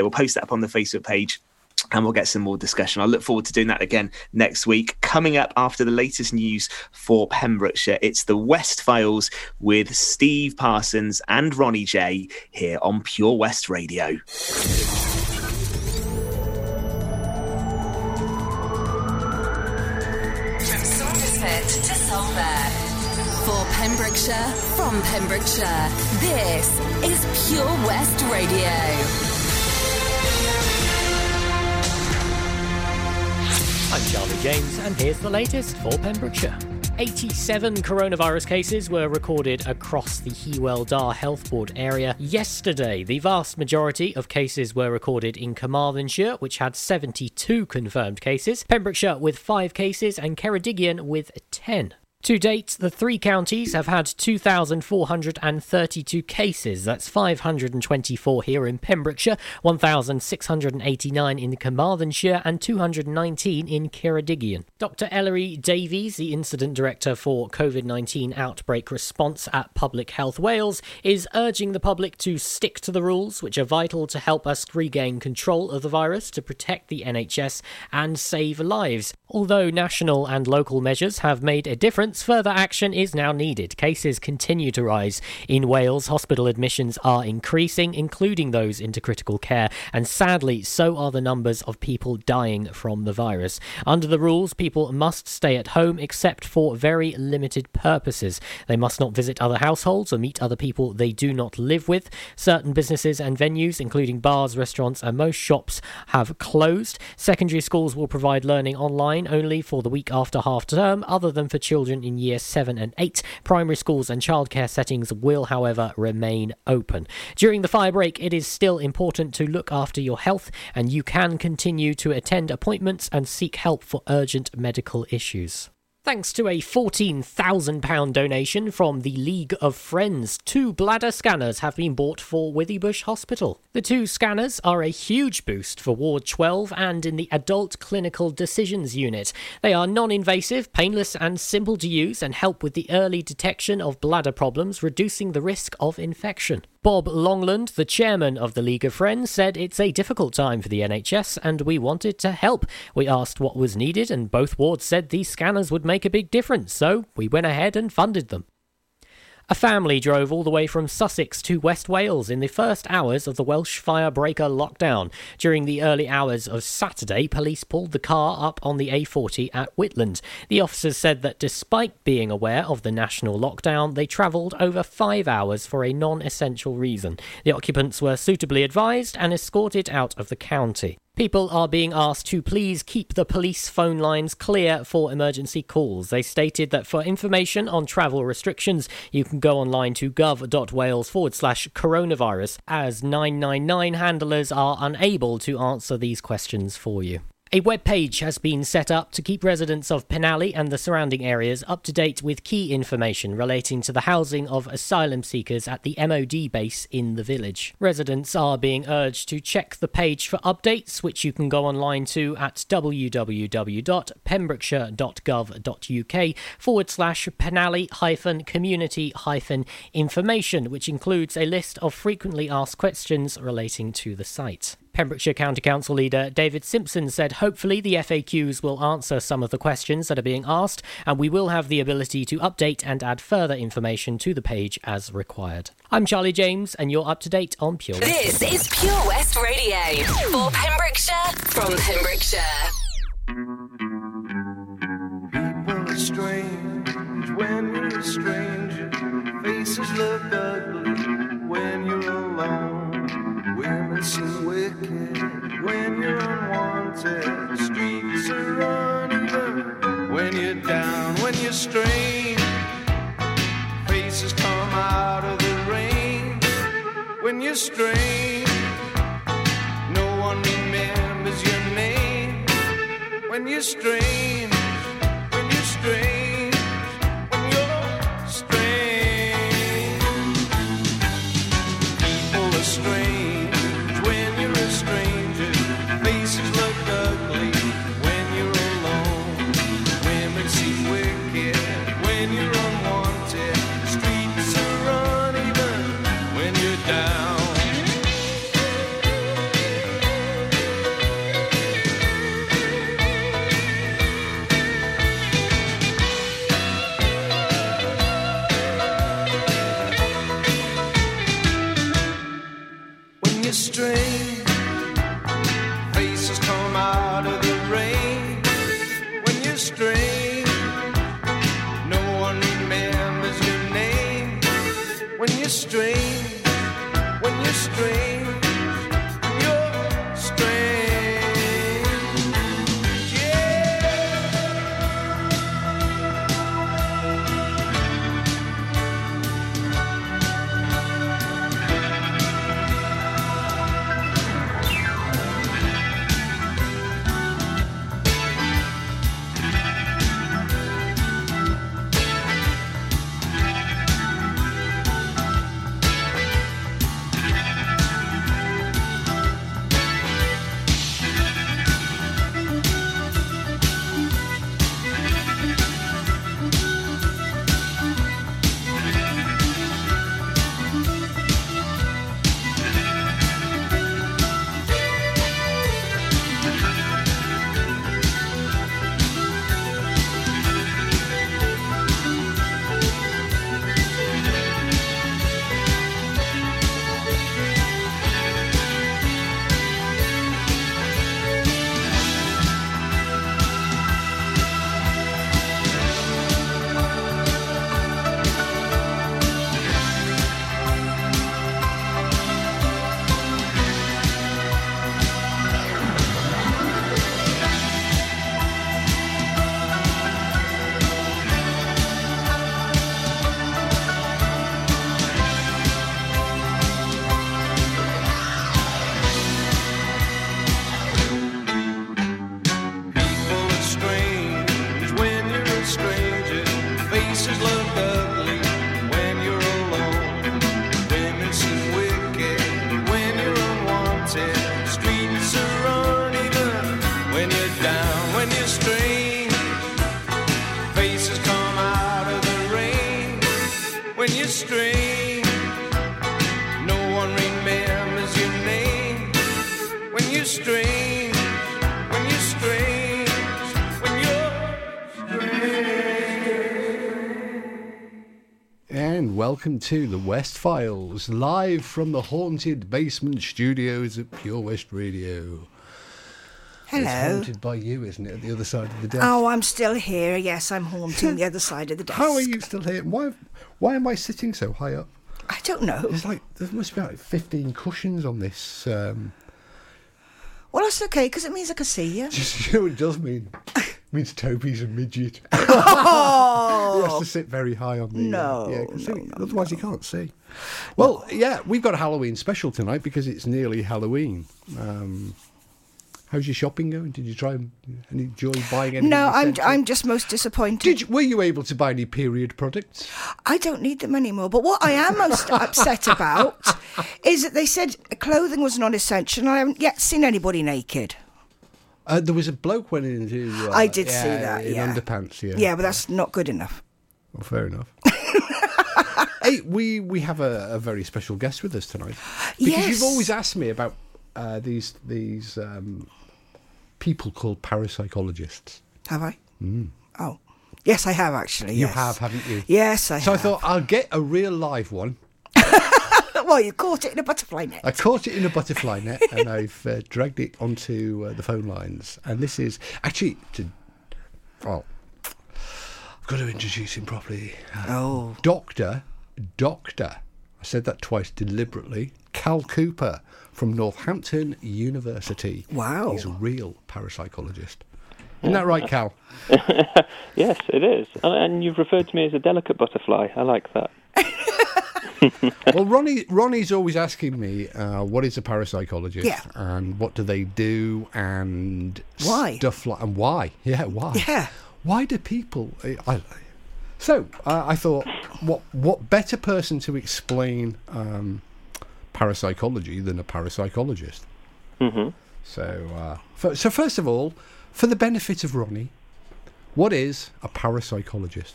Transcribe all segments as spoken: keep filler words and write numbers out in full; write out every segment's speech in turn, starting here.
We'll post that up on the Facebook page and we'll get some more discussion. I look forward to doing that again next week. Coming up after the latest news for Pembrokeshire, it's the West Files with Steve Parsons and Ronnie J here on Pure West Radio. Pembrokeshire, from Pembrokeshire, this is Pure West Radio. I'm Charlie James, and here's the latest for Pembrokeshire. eighty-seven coronavirus cases were recorded across the Hywel Dda Health Board area yesterday. The vast majority of cases were recorded in Carmarthenshire, which had seventy-two confirmed cases, Pembrokeshire with five cases, and Ceredigion with ten. To date, the three counties have had two thousand four hundred thirty-two cases. That's five hundred twenty-four here in Pembrokeshire, one thousand six hundred eighty-nine in Carmarthenshire and two hundred nineteen in Ceredigion. Doctor Ellery Davies, the Incident Director for COVID nineteen Outbreak Response at Public Health Wales, is urging the public to stick to the rules, which are vital to help us regain control of the virus, to protect the N H S and save lives. Although national and local measures have made a difference, further action is now needed. Cases continue to rise. In Wales, hospital admissions are increasing, including those into critical care, and sadly, so are the numbers of people dying from the virus. Under the rules, people must stay at home except for very limited purposes. They must not visit other households or meet other people they do not live with. Certain businesses and venues, including bars, restaurants, and most shops, have closed. Secondary schools will provide learning online only for the week after half term, other than for children in years seven and eight. Primary schools and childcare settings will, however, remain open. During the fire break, it is still important to look after your health, and you can continue to attend appointments and seek help for urgent medical issues. Thanks to a fourteen thousand pounds donation from the League of Friends, two bladder scanners have been bought for Withybush Hospital. The two scanners are a huge boost for Ward twelve and in the Adult Clinical Decisions Unit. They are non-invasive, painless and simple to use, and help with the early detection of bladder problems, reducing the risk of infection. Bob Longland, the chairman of the League of Friends, said it's a difficult time for the N H S and we wanted to help. We asked what was needed and both wards said these scanners would make a big difference, so we went ahead and funded them. A family drove all the way from Sussex to West Wales in the first hours of the Welsh firebreaker lockdown. During the early hours of Saturday, police pulled the car up on the A forty at Whitland. The officers said that despite being aware of the national lockdown, they travelled over five hours for a non-essential reason. The occupants were suitably advised and escorted out of the county. People are being asked to please keep the police phone lines clear for emergency calls. They stated that for information on travel restrictions, you can go online to gov.wales forward slash coronavirus, as nine nine nine handlers are unable to answer these questions for you. A web page has been set up to keep residents of Penally and the surrounding areas up to date with key information relating to the housing of asylum seekers at the M O D base in the village. Residents are being urged to check the page for updates, which you can go online to at www.pembrokeshire.gov.uk forward slash Penally hyphen community hyphen information, which includes a list of frequently asked questions relating to the site. Pembrokeshire County Council leader David Simpson said hopefully the F A Qs will answer some of the questions that are being asked, and we will have the ability to update and add further information to the page as required. I'm Charlie James and you're up to date on Pure West. This is Pure West Radio for Pembrokeshire, from Pembrokeshire. People are strange when you're a stranger. Faces look ugly when you're alone. Women seem wicked when you're unwanted. Streets are running up when you're down, when you're strange. Faces come out of the rain when you're strange. No one remembers your name when you're strange, when you're strange. strange, when you're strange, you're strange, Welcome to The West Files, live from the haunted basement studios at Pure West Radio. Hello. It's haunted by you, isn't it, at the other side of the desk? Oh, I'm still here, yes, I'm haunting the other side of the desk. How are you still here? Why Why am I sitting so high up? I don't know. There's like, there must be like fifteen cushions on this. Um... Well, that's okay, because it means I can see you. Just, you know what it does mean? It means Toby's a midget. Oh! He has to sit very high on the... No, uh, yeah, no, no Otherwise no. He can't see. Well, no. Yeah, we've got a Halloween special tonight because it's nearly Halloween. Um, how's your shopping going? Did you try and enjoy buying anything? No, I'm I'm just most disappointed. Did you, were you able to buy any period products? I don't need them anymore. But what I am most upset about is that they said clothing was non-essential and I haven't yet seen anybody naked. Uh, there was a bloke went into... Uh, I did yeah, see that, in yeah. underpants, yeah. Yeah, but that's not good enough. Well, fair enough. Hey, we, we have a, a very special guest with us tonight. Because yes. You've always asked me about uh, these these um, people called parapsychologists. Have I? Mm. Oh. Yes, I have, actually. You yes. have, haven't you? Yes, I so have. So I thought, I'll get a real live one. Well, you caught it in a butterfly net. I caught it in a butterfly net and I've uh, dragged it onto uh, the phone lines. And this is actually, to, well, I've got to introduce him properly. Oh. Doctor, Doctor, I said that twice deliberately, Callum Cooper from Northampton University. Wow. He's a real parapsychologist. Isn't that right, Cal? Yes, it is. And you've referred to me as a delicate butterfly. I like that. Well, Ronnie, Ronnie's always asking me, uh, what is a parapsychologist yeah. and what do they do and why? Stuff like and why? Yeah, why? Yeah, why do people? I, so uh, I thought, what what better person to explain um, parapsychology than a parapsychologist? Mm-hmm. So, uh, for, so first of all, for the benefit of Ronnie, what is a parapsychologist?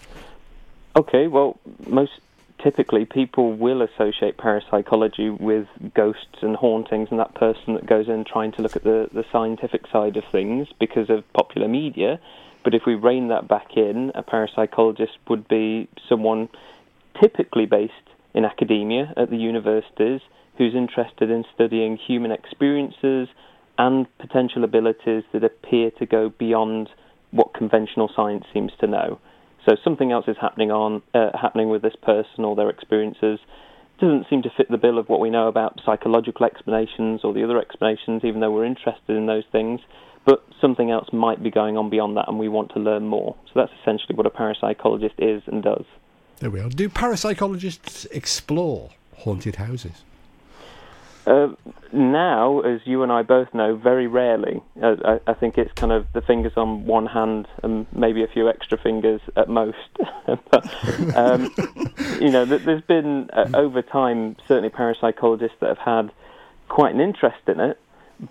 Okay, well, most. Typically, people will associate parapsychology with ghosts and hauntings and that person that goes in trying to look at the, the scientific side of things because of popular media. But if we rein that back in, a parapsychologist would be someone typically based in academia at the universities who's interested in studying human experiences and potential abilities that appear to go beyond what conventional science seems to know. So something else is happening on uh, happening with this person or their experiences doesn't seem to fit the bill of what we know about psychological explanations or the other explanations, even though we're interested in those things. But something else might be going on beyond that, and we want to learn more. So that's essentially what a parapsychologist is and does. There we are. Do parapsychologists explore haunted houses? Uh, now, as you and I both know, very rarely. Uh, I, I think it's kind of the fingers on one hand and maybe a few extra fingers at most. But, um, you know, th- there's been, uh, over time, certainly parapsychologists that have had quite an interest in it,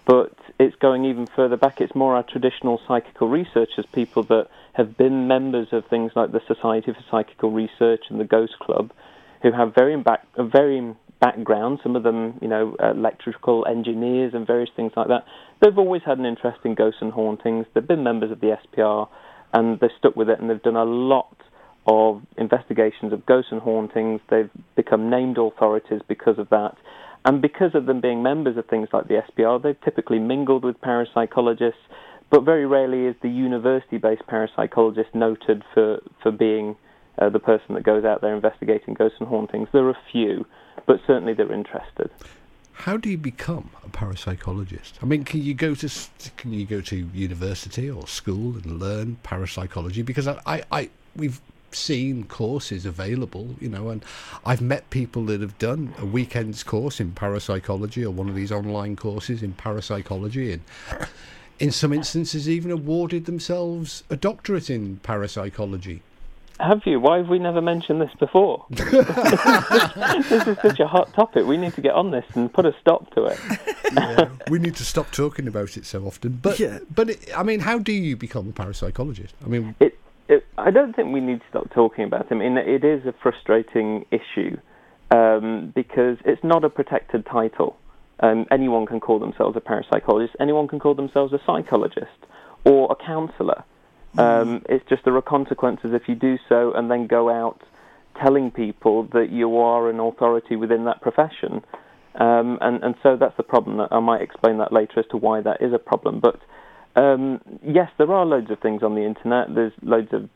but it's going even further back. It's more our traditional psychical researchers, people that have been members of things like the Society for Psychical Research and the Ghost Club, who have varying, back, varying backgrounds, some of them, you know, electrical engineers and various things like that. They've always had an interest in ghosts and hauntings. They've been members of the S P R, and they've stuck with it, and they've done a lot of investigations of ghosts and hauntings. They've become named authorities because of that. And because of them being members of things like the S P R, they've typically mingled with parapsychologists, but very rarely is the university-based parapsychologist noted for, for being uh, the person that goes out there investigating ghosts and hauntings. There are a few, but certainly they're interested. How do you become a parapsychologist? I mean, can you go to can you go to university or school and learn parapsychology? Because I, I, I we've seen courses available, you know, and I've met people that have done a weekend's course in parapsychology or one of these online courses in parapsychology, and in some instances even awarded themselves a doctorate in parapsychology. Have you? Why have we never mentioned this before? This is such a hot topic. We need to get on this and put a stop to it. Yeah, we need to stop talking about it so often. But, yeah. but it, I mean, how do you become a parapsychologist? I mean... It, I don't think we need to stop talking about it. I mean, it is a frustrating issue um, because it's not a protected title. Um, anyone can call themselves a parapsychologist. Anyone can call themselves a psychologist or a counsellor. Um, mm. It's just there are consequences if you do so and then go out telling people that you are an authority within that profession. Um, and, and so that's the problem. I might explain that later as to why that is a problem. But Um, yes, there are loads of things on the internet. There's loads of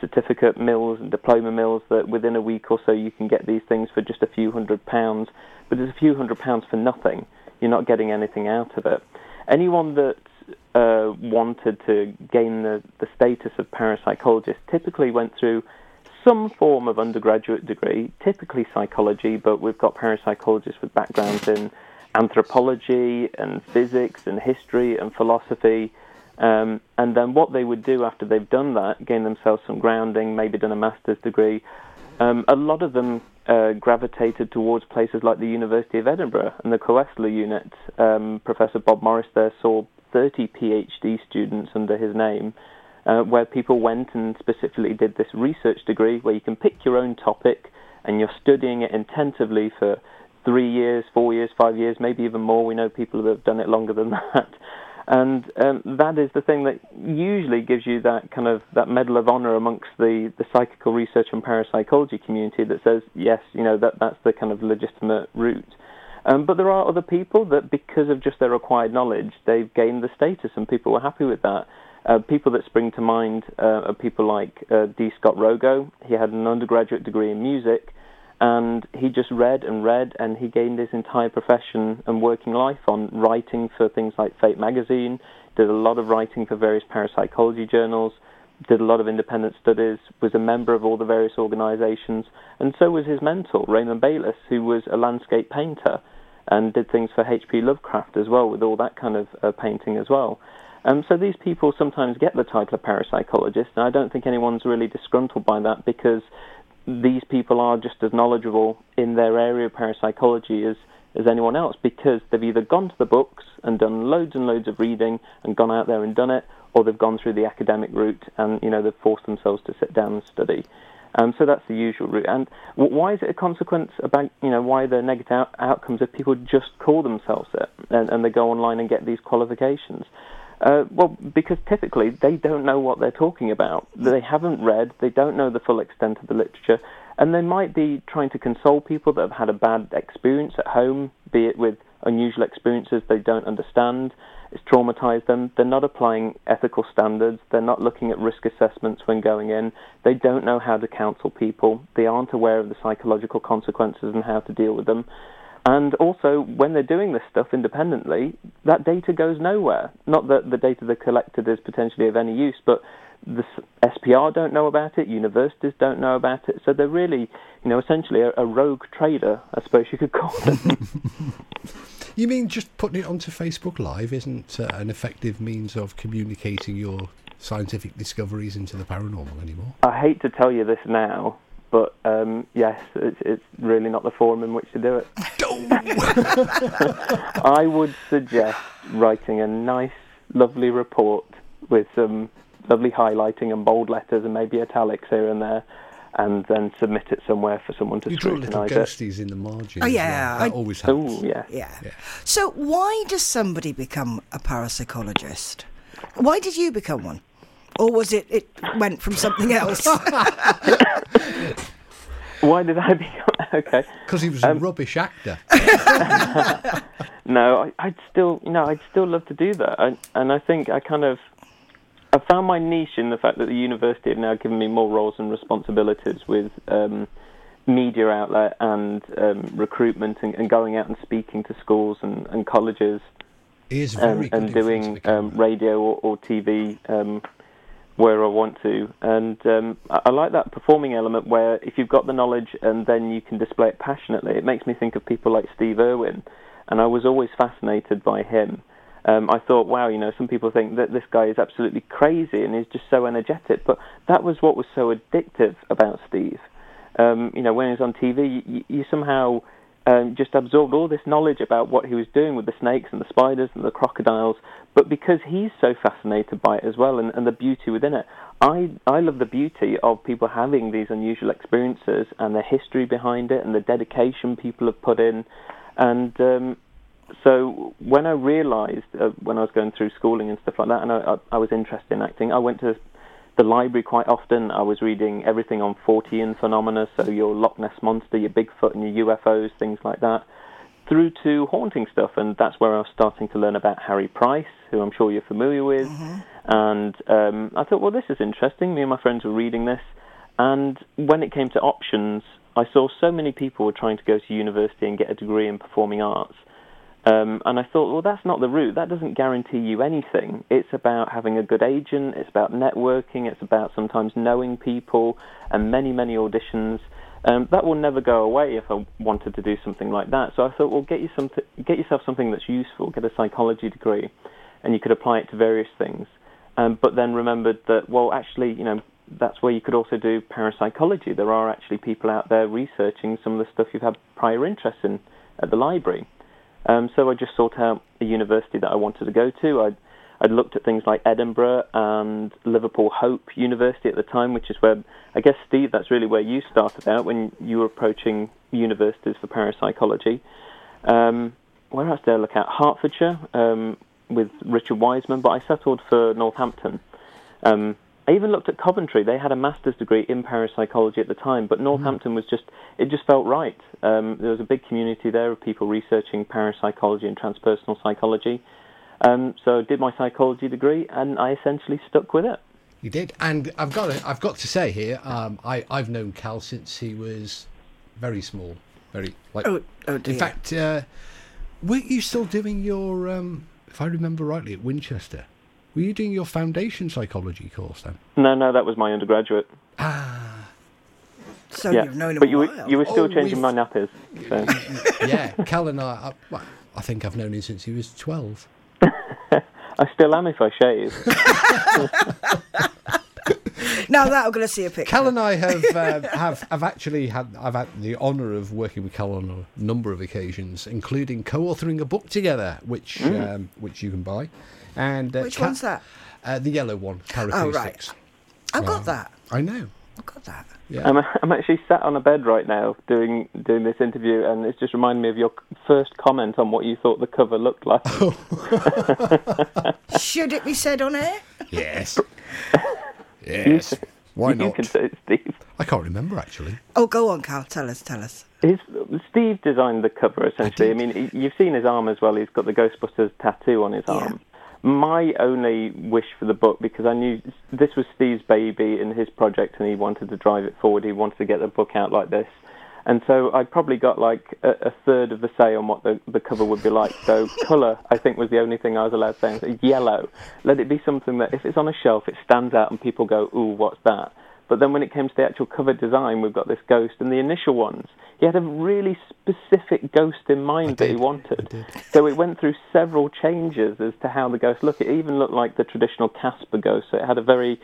certificate mills and diploma mills that within a week or so you can get these things for just a few hundred pounds. But there's a few hundred pounds for nothing. You're not getting anything out of it. Anyone that uh, wanted to gain the, the status of parapsychologist typically went through some form of undergraduate degree, typically psychology, but we've got parapsychologists with backgrounds in anthropology and physics and history and philosophy, um, and then what they would do after they've done that, gain themselves some grounding, maybe done a master's degree. Um, a lot of them uh, gravitated towards places like the University of Edinburgh and the Koestler unit. Um, Professor Bob Morris there saw thirty PhD students under his name, uh, where people went and specifically did this research degree where you can pick your own topic and you're studying it intensively for three years, four years, five years, maybe even more. We know people that have done it longer than that. And um, that is the thing that usually gives you that kind of that medal of honour amongst the, the psychical research and parapsychology community that says, yes, you know, that that's the kind of legitimate route. Um, but there are other people that, because of just their acquired knowledge, they've gained the status and people were happy with that. Uh, people that spring to mind uh, are people like uh, D. Scott Rogo. He had an undergraduate degree in music, and he just read and read, and he gained his entire profession and working life on writing for things like Fate magazine, did a lot of writing for various parapsychology journals, did a lot of independent studies, was a member of all the various organisations, and so was his mentor, Raymond Bayless, who was a landscape painter and did things for H P Lovecraft as well, with all that kind of uh, painting as well. Um, so these people sometimes get the title of parapsychologist, and I don't think anyone's really disgruntled by that, because these people are just as knowledgeable in their area of parapsychology as, as anyone else, because they've either gone to the books and done loads and loads of reading and gone out there and done it, or they've gone through the academic route and, you know, they've forced themselves to sit down and study. Um, so that's the usual route. And why is it a consequence about, you know, why the negative out- outcomes if people just call themselves it and, and they go online and get these qualifications? Uh, well, because typically they don't know what they're talking about. They haven't read, they don't know the full extent of the literature, and they might be trying to console people that have had a bad experience at home, be it with unusual experiences they don't understand. It's traumatized them. They're not applying ethical standards. They're not looking at risk assessments when going in. They don't know how to counsel people. They aren't aware of the psychological consequences and how to deal with them. And also, when they're doing this stuff independently, that data goes nowhere. Not that the data they're collected is potentially of any use, but the S P R don't know about it, universities don't know about it, so they're really, you know, essentially a, a rogue trader, I suppose you could call them. You mean just putting it onto Facebook Live isn't uh, an effective means of communicating your scientific discoveries into the paranormal anymore? I hate to tell you this now, but um, yes, it's, it's really not the forum in which to do it. I would suggest writing a nice, lovely report with some lovely highlighting and bold letters and maybe italics here and there, and then submit it somewhere for someone to scrutinise it. You draw little ghosties in the margins. Oh, yeah. Right? That I, always happens. Oh, yeah. Yeah. yeah. So why does somebody become a parapsychologist? Why did you become one? Or was it, it went from something else? Why did I become... Okay. Because he was um, a rubbish actor. No, I, I'd still... You know, I'd still love to do that. I, and I think I kind of... I found my niche in the fact that the university have now given me more roles and responsibilities with um, media outlet and um, recruitment and, and going out and speaking to schools and, and colleges. It is very um, and doing um, radio or, or T V um, where I want to. And um, I, I like that performing element where if you've got the knowledge and then you can display it passionately, it makes me think of people like Steve Irwin. And I was always fascinated by him. Um, I thought, wow, you know, some people think that this guy is absolutely crazy and he's just so energetic, but that was what was so addictive about Steve. Um, you know, when he was on T V, you, you somehow um, just absorbed all this knowledge about what he was doing with the snakes and the spiders and the crocodiles, but because he's so fascinated by it as well and, and the beauty within it, I, I love the beauty of people having these unusual experiences and the history behind it and the dedication people have put in, and... Um, So when I realised, uh, when I was going through schooling and stuff like that, and I, I, I was interested in acting, I went to the library quite often. I was reading everything on Fortean phenomena, so your Loch Ness Monster, your Bigfoot and your U F Os, things like that, through to haunting stuff. And that's where I was starting to learn about Harry Price, who I'm sure you're familiar with. Mm-hmm. And um, I thought, well, this is interesting. Me and my friends were reading this. And when it came to options, I saw so many people were trying to go to university and get a degree in performing arts. Um, and I thought, well, that's not the route. That doesn't guarantee you anything. It's about having a good agent. It's about networking. It's about sometimes knowing people and many, many auditions. Um, that will never go away if I wanted to do something like that. So I thought, well, get you some th- get yourself something that's useful. Get a psychology degree, and you could apply it to various things. Um, but then remembered that, well, actually, you know, that's where you could also do parapsychology. There are actually people out there researching some of the stuff you've had prior interest in at the library. Um, so I just sought out a university that I wanted to go to. I'd, I'd looked at things like Edinburgh and Liverpool Hope University at the time, which is where, I guess, Steve, that's really where you started out when you were approaching universities for parapsychology. Um, where else did I look at? Hertfordshire um, with Richard Wiseman, but I settled for Northampton. Um, I even looked at Coventry. They had a master's degree in parapsychology at the time, but Northampton was just, it just felt right. Um, there was a big community there of people researching parapsychology and transpersonal psychology. Um, so I did my psychology degree and I essentially stuck with it. You did. And I've got to, I've got to say here, um, I, I've known Cal since he was very small. Very, like, oh, oh dear. In fact, uh, weren't you still doing your, um, if I remember rightly, at Winchester? Were you doing your foundation psychology course then? No, no, that was my undergraduate. Ah. So yeah. You've known him but a while. But you, you were still oh, changing we've... my nappies. So. Yeah, Cal and I, I, I think I've known him since he was twelve. I still am if I shave. Now that, I'm going to see a picture. Cal and I have, uh, have, have actually had, I've had the honour of working with Cal on a number of occasions, including co-authoring a book together, which mm. um, which you can buy. And, uh, Which Cal- one's that? Uh, the yellow one, Paracoustics. Oh, right. I've um, got that. I know. I've got that. Yeah. I'm, I'm actually sat on a bed right now doing doing this interview, and it's just reminded me of your first comment on what you thought the cover looked like. Oh. Should it be said on air? Yes. Yes. Why not? You can say it, Steve. I can't remember, actually. Oh, go on, Cal. Tell us, tell us. His, Steve designed the cover, essentially. I, I mean, you've seen his arm as well. He's got the Ghostbusters tattoo on his yeah. arm. My only wish for the book, because I knew this was Steve's baby and his project, and he wanted to drive it forward. He wanted to get the book out like this. And so I probably got like a, a third of the say on what the, the cover would be like. So colour, I think, was the only thing I was allowed to say. Yellow. Let it be something that if it's on a shelf, it stands out and people go, ooh, what's that? But then when it came to the actual cover design, we've got this ghost. And the initial ones, he had a really specific ghost in mind that he wanted. So it went through several changes as to how the ghost looked. It even looked like the traditional Casper ghost. So it had a very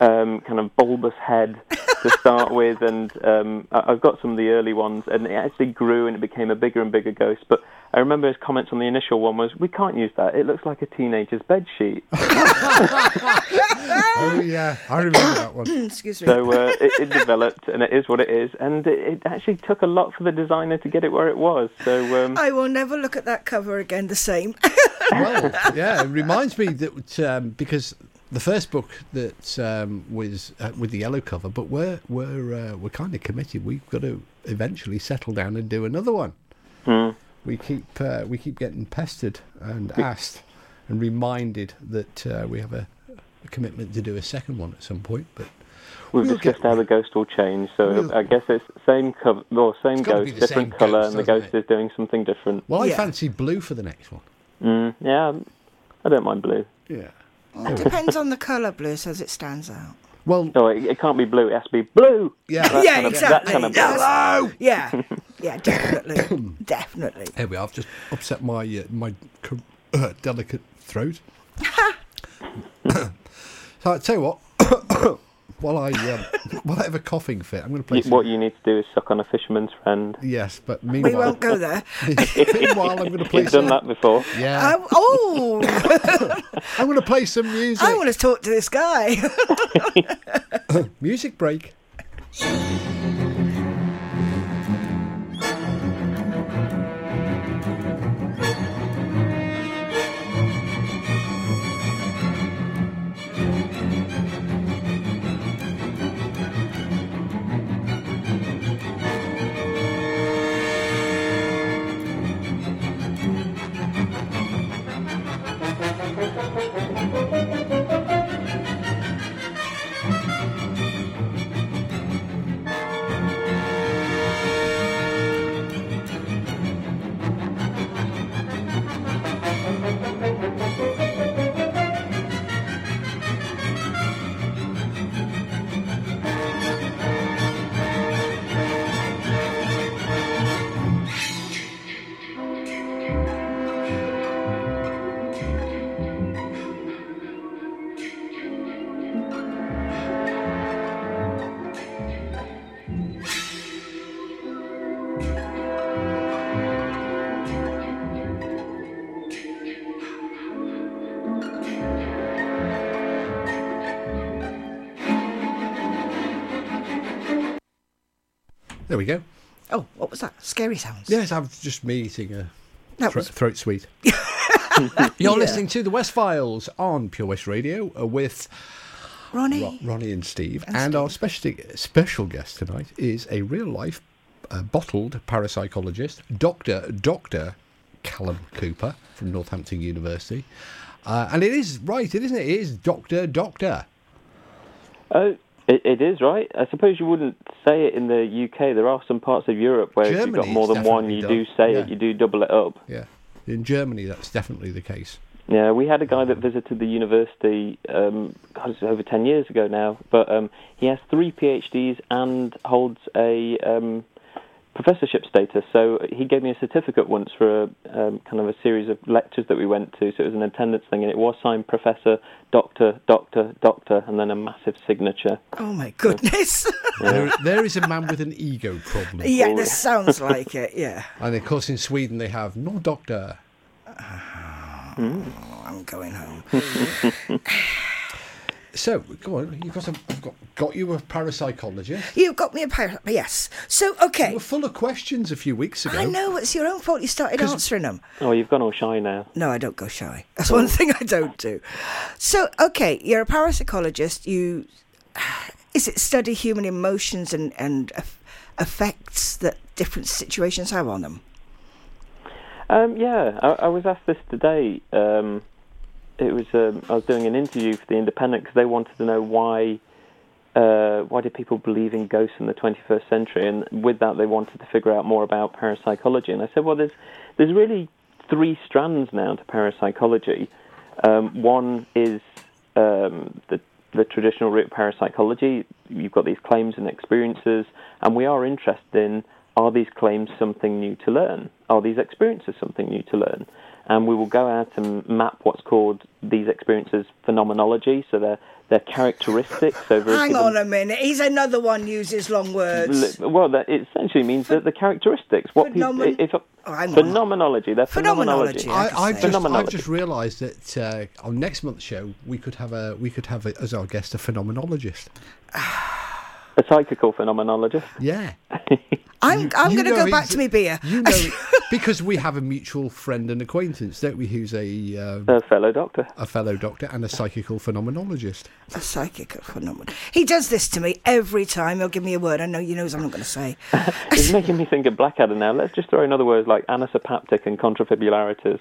um, kind of bulbous head to start with. And um, I've got some of the early ones. And it actually grew and it became a bigger and bigger ghost. But I remember his comments on the initial one was, we can't use that. It looks like a teenager's bedsheet. Oh, yeah. I remember that one. Excuse me. So uh, it, it developed, and it is what it is. And it, it actually took a lot for the designer to get it where it was. So um, I will never look at that cover again the same. Well, yeah, it reminds me that um, because the first book that um, was uh, with the yellow cover, but we're, we're, uh, we're kind of committed. We've got to eventually settle down and do another one. Hmm. We keep uh, we keep getting pestered and asked and reminded that uh, we have a, a commitment to do a second one at some point. But we've we'll discussed how the ghost will change, so we'll, I guess it's same cover or same ghost, different colour, and the ghost it? is doing something different. Well, I yeah. fancy blue for the next one. Mm, yeah, I don't mind blue. Yeah, well, it depends on the colour blue, so as it stands out. Well, no, it, it can't be blue. It has to be blue. Yeah, that yeah, kind of, exactly. That kind of yellow. Yeah. Yeah, definitely, definitely. Here we are. I've just upset my uh, my uh, delicate throat. So I tell you what, while I um, while I have a coughing fit, I'm going to play. You, what you need to do is suck on a fisherman's friend. Yes, but meanwhile we won't go there. Meanwhile, I'm going to play. You've some... done that before. Yeah. Um, oh, I'm going to play some music. I want to talk to this guy. Music break. There we go. Oh, what was that? Scary sounds. Yes, I'm just me eating a thro- was... throat sweet. You're yeah. listening to The West Files on Pure West Radio with Ronnie, Ro- Ronnie and Steve. And, and Steve. Our special, special guest tonight is a real-life uh, bottled parapsychologist, Doctor Doctor Callum Cooper from Northampton University. Uh, and it is right, isn't it? It is Doctor Doctor Oh. Uh, It, it is, right? I suppose you wouldn't say it in the U K. There are some parts of Europe where Germany, if you've got more than one, you done. do say yeah. it, you do double it up. Yeah. In Germany, that's definitely the case. Yeah, we had a guy that visited the university, um, God, it's over ten years ago now, but um, he has three PhDs and holds a um, professorship status. So he gave me a certificate once for a, um, kind of a series of lectures that we went to, so it was an attendance thing, and it was signed Professor, Doctor, Doctor, Doctor, and then a massive signature. Oh my goodness. Yeah. there, there is a man with an ego problem. Yeah, this sounds like it, yeah. And of course in Sweden they have no doctor. Oh, mm. I'm going home. So, go on, you've got, some, got, got you a parapsychologist. You've got me a parapsychologist, yes. So, OK. You were full of questions a few weeks ago. I know, it's your own fault you started answering them. Oh, you've gone all shy now. No, I don't go shy. That's oh. one thing I don't do. So, OK, you're a parapsychologist. You, is it study human emotions and, and effects that different situations have on them? Um, yeah, I, I was asked this today. Um, it was um, I was doing an interview for The Independent because they wanted to know why uh, why do people believe in ghosts in the twenty-first century, and with that they wanted to figure out more about parapsychology. And I said, well, there's there's really three strands now to parapsychology. Um, one is um, the the traditional route of parapsychology. You've got these claims and experiences, and we are interested in, are these claims something new to learn? Are these experiences something new to learn? And we will go out and map what's called these experiences phenomenology, so they're, they're characteristics. Over Hang on a minute, he's another one uses long words. Well, that, it essentially means that the characteristics. What Phenomen- people, if a, oh, phenomenology, they're phenomenology. phenomenology. I, I've, phenomenology. Just, I've just realised that uh, on next month's show, we could have, a, we could have a, as our guest a phenomenologist. A psychical phenomenologist? Yeah. I'm I'm going to go back to my beer. You know, because we have a mutual friend and acquaintance, don't we, who's a... Um, a fellow doctor. A fellow doctor and a psychical phenomenologist. A psychical phenomenologist. He does this to me every time. He'll give me a word I know he knows I'm not going to say. It's making me think of Blackadder now. Let's just throw in other words like anisopaptic and contrafibularities.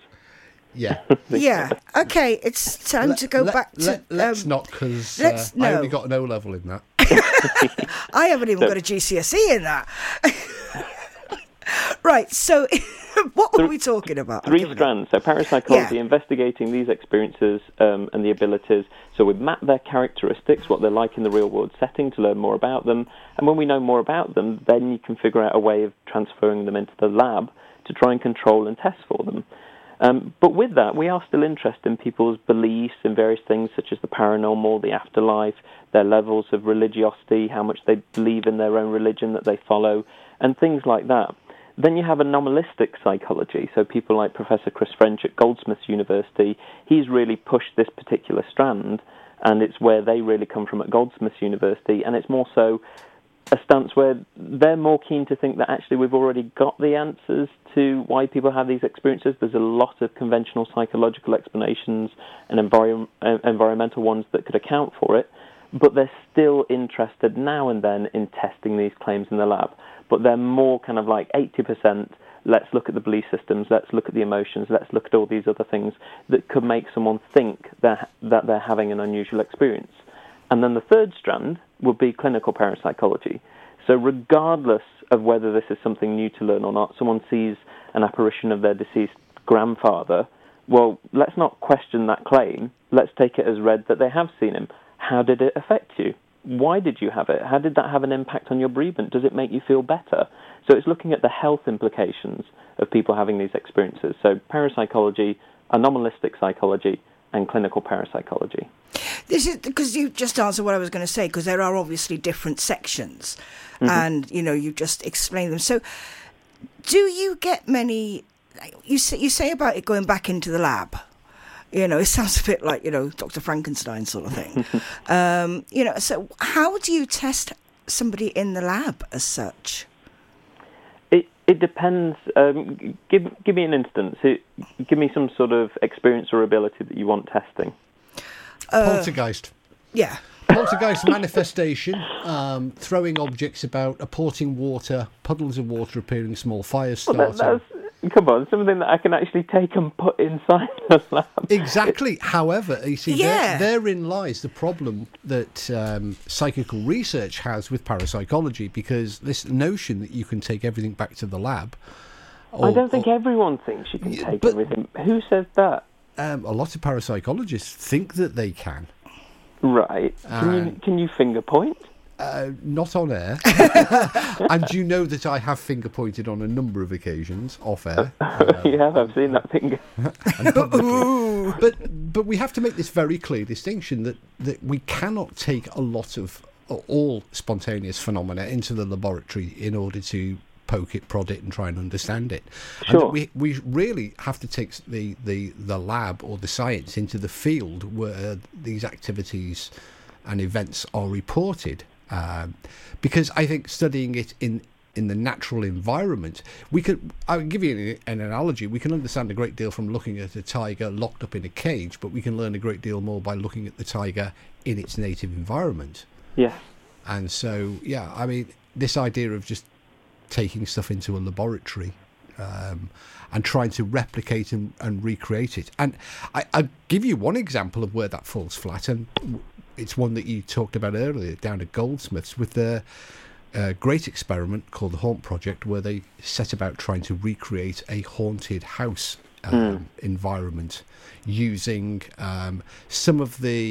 Yeah. yeah. Okay, it's time let, to go let, back to... Let, let's um, not, because uh, no. I only got an O-level in that. I haven't even so, got a G C S E in that. Right, so what were we talking about? Three strands. So parapsychology, yeah. Investigating these experiences um, and the abilities. So we map their characteristics, what they're like in the real world setting, to learn more about them. And when we know more about them, then you can figure out a way of transferring them into the lab to try and control and test for them. Um, but with that, we are still interested in people's beliefs and various things such as the paranormal, the afterlife, their levels of religiosity, how much they believe in their own religion that they follow, and things like that. Then you have anomalistic psychology. So people like Professor Chris French at Goldsmiths University, he's really pushed this particular strand, and it's where they really come from at Goldsmiths University, and it's more so a stance where they're more keen to think that actually we've already got the answers to why people have these experiences. There's a lot of conventional psychological explanations and envir- environmental ones that could account for it, but they're still interested now and then in testing these claims in the lab. But they're more kind of like eighty percent, let's look at the belief systems, let's look at the emotions, let's look at all these other things that could make someone think that that they're having an unusual experience. And then the third strand would be clinical parapsychology. So regardless of whether this is something new to learn or not, someone sees an apparition of their deceased grandfather, well, let's not question that claim. Let's take it as read that they have seen him. How did it affect you? Why did you have it? How did that have an impact on your bereavement? Does it make you feel better? So it's looking at the health implications of people having these experiences. So parapsychology, anomalistic psychology, and clinical parapsychology. This is because you just answered what I was going to say, because there are obviously different sections, mm-hmm. and you know you just explain them. So, do you get many? You say, you say about it going back into the lab. You know, it sounds a bit like you know Doctor Frankenstein sort of thing. um, you know, so how do you test somebody in the lab as such? It depends. Um, give give me an instance. It, give me some sort of experience or ability that you want testing. Uh, Poltergeist. Yeah. Poltergeist manifestation, um, throwing objects about, apporting water, puddles of water appearing, small fires starting. Well, that, come on, something that I can actually take and put inside the lab. Exactly. It, However, you see, yeah. there, therein lies the problem that um, psychical research has with parapsychology, because this notion that you can take everything back to the lab... Or, I don't think or, everyone thinks you can take but, everything. Who says that? Um, a lot of parapsychologists think that they can. Right. Can you, can you finger point? Uh, not on air. And you know that I have finger pointed on a number of occasions off air. Uh, you have, I've seen that finger. but but we have to make this very clear distinction that, that we cannot take a lot of all spontaneous phenomena into the laboratory in order to poke it, prod it, and try and understand it. Sure. And we we really have to take the, the, the lab or the science into the field where these activities and events are reported. Um, because I think studying it in, in the natural environment, we could. I'll give you an, an analogy. We can understand a great deal from looking at a tiger locked up in a cage, but we can learn a great deal more by looking at the tiger in its native environment. Yeah. And so, yeah, I mean, this idea of just taking stuff into a laboratory um, and trying to replicate and, and recreate it. And I, I'll give you one example of where that falls flat, and it's one that you talked about earlier down at Goldsmiths with their uh, great experiment called the Haunt Project, where they set about trying to recreate a haunted house Um, mm. environment using um, some of the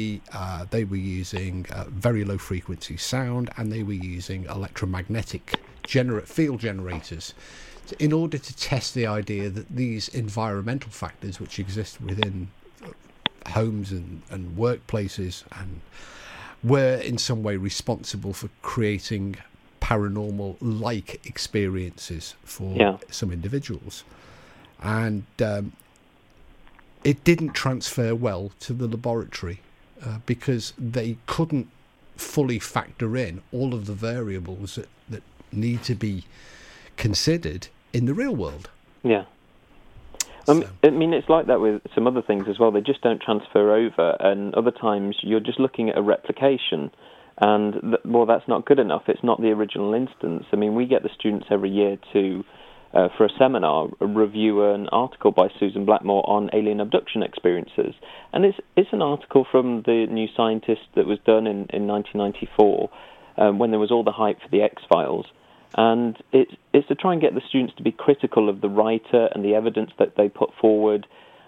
uh, they were using uh, very low frequency sound, and they were using electromagnetic generate field generators to, in order to test the idea that these environmental factors which exist within homes and, and workplaces and were in some way responsible for creating paranormal like experiences for yeah. some individuals. And um, it didn't transfer well to the laboratory uh, because they couldn't fully factor in all of the variables that, that need to be considered in the real world. Yeah. So. Um, I mean, it's like that with some other things as well. They just don't transfer over. And other times you're just looking at a replication. And, th- well, that's not good enough. It's not the original instance. I mean, we get the students every year to... Uh, for a seminar, review an article by Susan Blackmore on alien abduction experiences. And it's it's an article from the New Scientist that was done in, in nineteen ninety-four, um, when there was all the hype for the X-Files. And it, it's to try and get the students to be critical of the writer and the evidence that they put forward.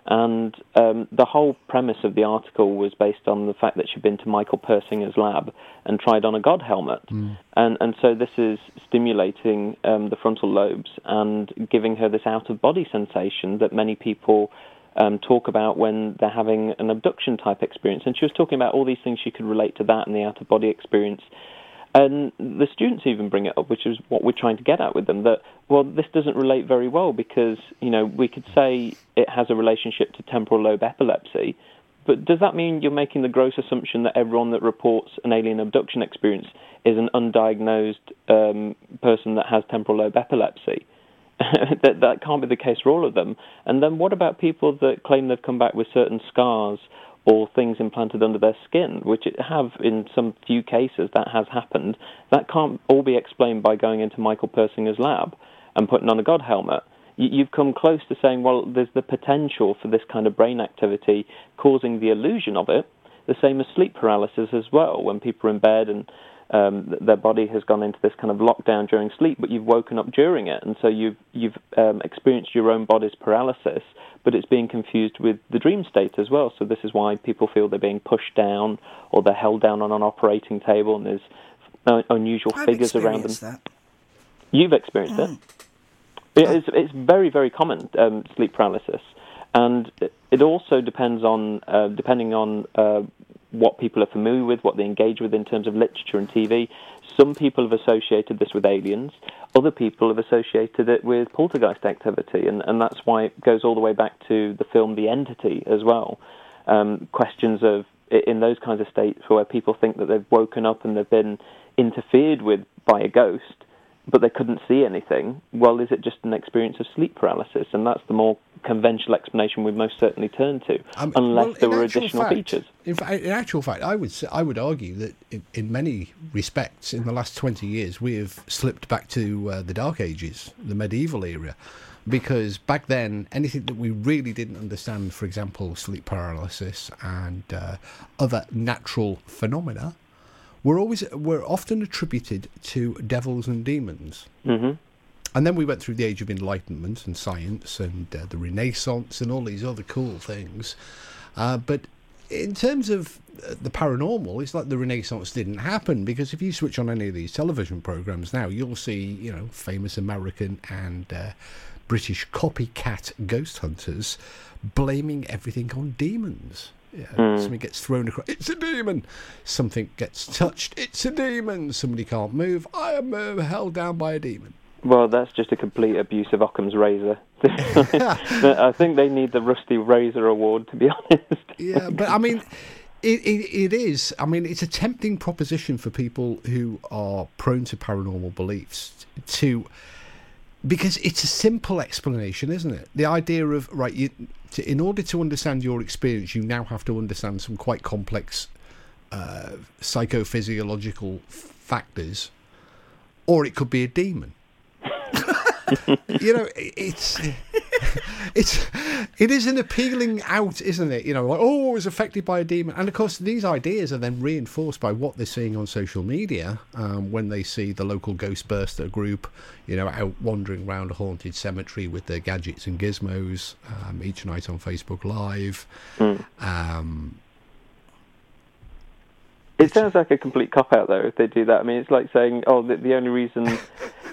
And um, the whole premise of the article was based on the fact that she'd been to Michael Persinger's lab and tried on a god helmet. Mm. And and so this is stimulating um, the frontal lobes and giving her this out-of-body sensation that many people um, talk about when they're having an abduction-type experience. And she was talking about all these things she could relate to that and the out-of-body experience. And the students even bring it up, which is what we're trying to get at with them, that, well, this doesn't relate very well because, you know, we could say it has a relationship to temporal lobe epilepsy, but does that mean you're making the gross assumption that everyone that reports an alien abduction experience is an undiagnosed um, person that has temporal lobe epilepsy? that, that can't be the case for all of them. And then what about people that claim they've come back with certain scars or things implanted under their skin, which it have in some few cases that has happened? That can't all be explained by going into Michael Persinger's lab and putting on a god helmet. You've come close to saying, well, there's the potential for this kind of brain activity causing the illusion of it, the same as sleep paralysis as well, when people are in bed and um, their body has gone into this kind of lockdown during sleep, but you've woken up during it, and so you've, you've um, experienced your own body's paralysis, but it's being confused with the dream state as well. So this is why people feel they're being pushed down or they're held down on an operating table and there's uh, unusual I've figures around them. That. You've experienced mm. it. Yeah. It's, it's very, very common, um, sleep paralysis. And it also depends on, uh, depending on uh, what people are familiar with, what they engage with in terms of literature and T V. Some people have associated this with aliens. Other people have associated it with poltergeist activity, and, and that's why it goes all the way back to the film The Entity as well. Um, questions of, in those kinds of states where people think that they've woken up and they've been interfered with by a ghost, but they couldn't see anything. Well, is it just an experience of sleep paralysis? And that's the more conventional explanation we most certainly turn to, um, unless well, there were additional fact, features. In, fa- in actual fact, I would I would argue that in, in many respects, in the last twenty years, we have slipped back to uh, the Dark Ages, the medieval era, because back then, anything that we really didn't understand, for example, sleep paralysis and uh, other natural phenomena, were always were often attributed to devils and demons. Mm-hmm. And then we went through the Age of Enlightenment and science and uh, the Renaissance and all these other cool things. Uh, but in terms of the paranormal, it's like the Renaissance didn't happen, because if you switch on any of these television programs now, you'll see, you know, famous American and uh, British copycat ghost hunters blaming everything on demons. Yeah, mm. Something gets thrown across, it's a demon. Something gets touched, it's a demon. Somebody can't move, I am uh, held down by a demon. Well, that's just a complete abuse of Occam's razor. I think they need the Rusty Razor Award, to be honest. Yeah, but I mean, it, it, it is. I mean, it's a tempting proposition for people who are prone to paranormal beliefs to, because it's a simple explanation, isn't it? The idea of, right, you, to, in order to understand your experience, you now have to understand some quite complex uh, psychophysiological factors, or it could be a demon. you know, it's it's it is an appealing out, isn't it? You know, like, oh, I was affected by a demon, and of course these ideas are then reinforced by what they're seeing on social media um, when they see the local Ghostbuster group, you know, out wandering around a haunted cemetery with their gadgets and gizmos um, each night on Facebook Live. Mm. Um, It sounds like a complete cop-out, though, if they do that. I mean, it's like saying, oh, the, the only reason,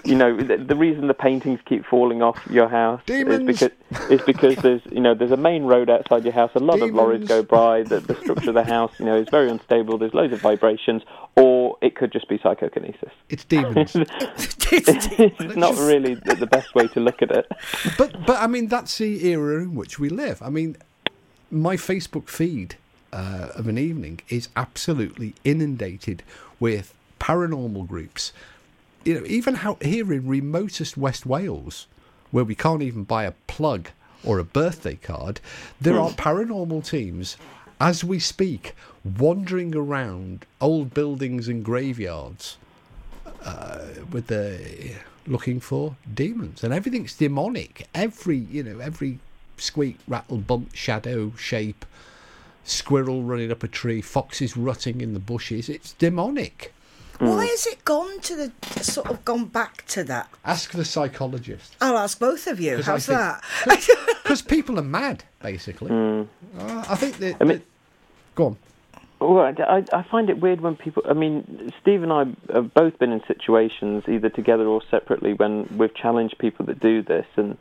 you know, the, the reason the paintings keep falling off your house Demons. is because, is because there's, you know, there's a main road outside your house, a lot Demons. of lorries go by, the, the structure of the house, you know, is very unstable, there's loads of vibrations, or it could just be psychokinesis. It's demons. It's not really the, the best way to look at it. But, but I mean, that's the era in which we live. I mean, my Facebook feed... Uh, of an evening is absolutely inundated with paranormal groups. You know, even how here in remotest West Wales, where we can't even buy a plug or a birthday card, there are paranormal teams, as we speak, wandering around old buildings and graveyards uh, with the looking for demons, and everything's demonic. Every you know, every squeak, rattle, bump, shadow, shape. Squirrel running up a tree, foxes rutting in the bushes. It's demonic. Why has it gone to the sort of gone back to that? Ask the psychologist. I'll ask both of you. How's think, that? Because people are mad, basically. Mm. Uh, I think that. I mean, go on. Well, I, I find it weird when people. I mean, Steve and I have both been in situations, either together or separately, when we've challenged people that do this and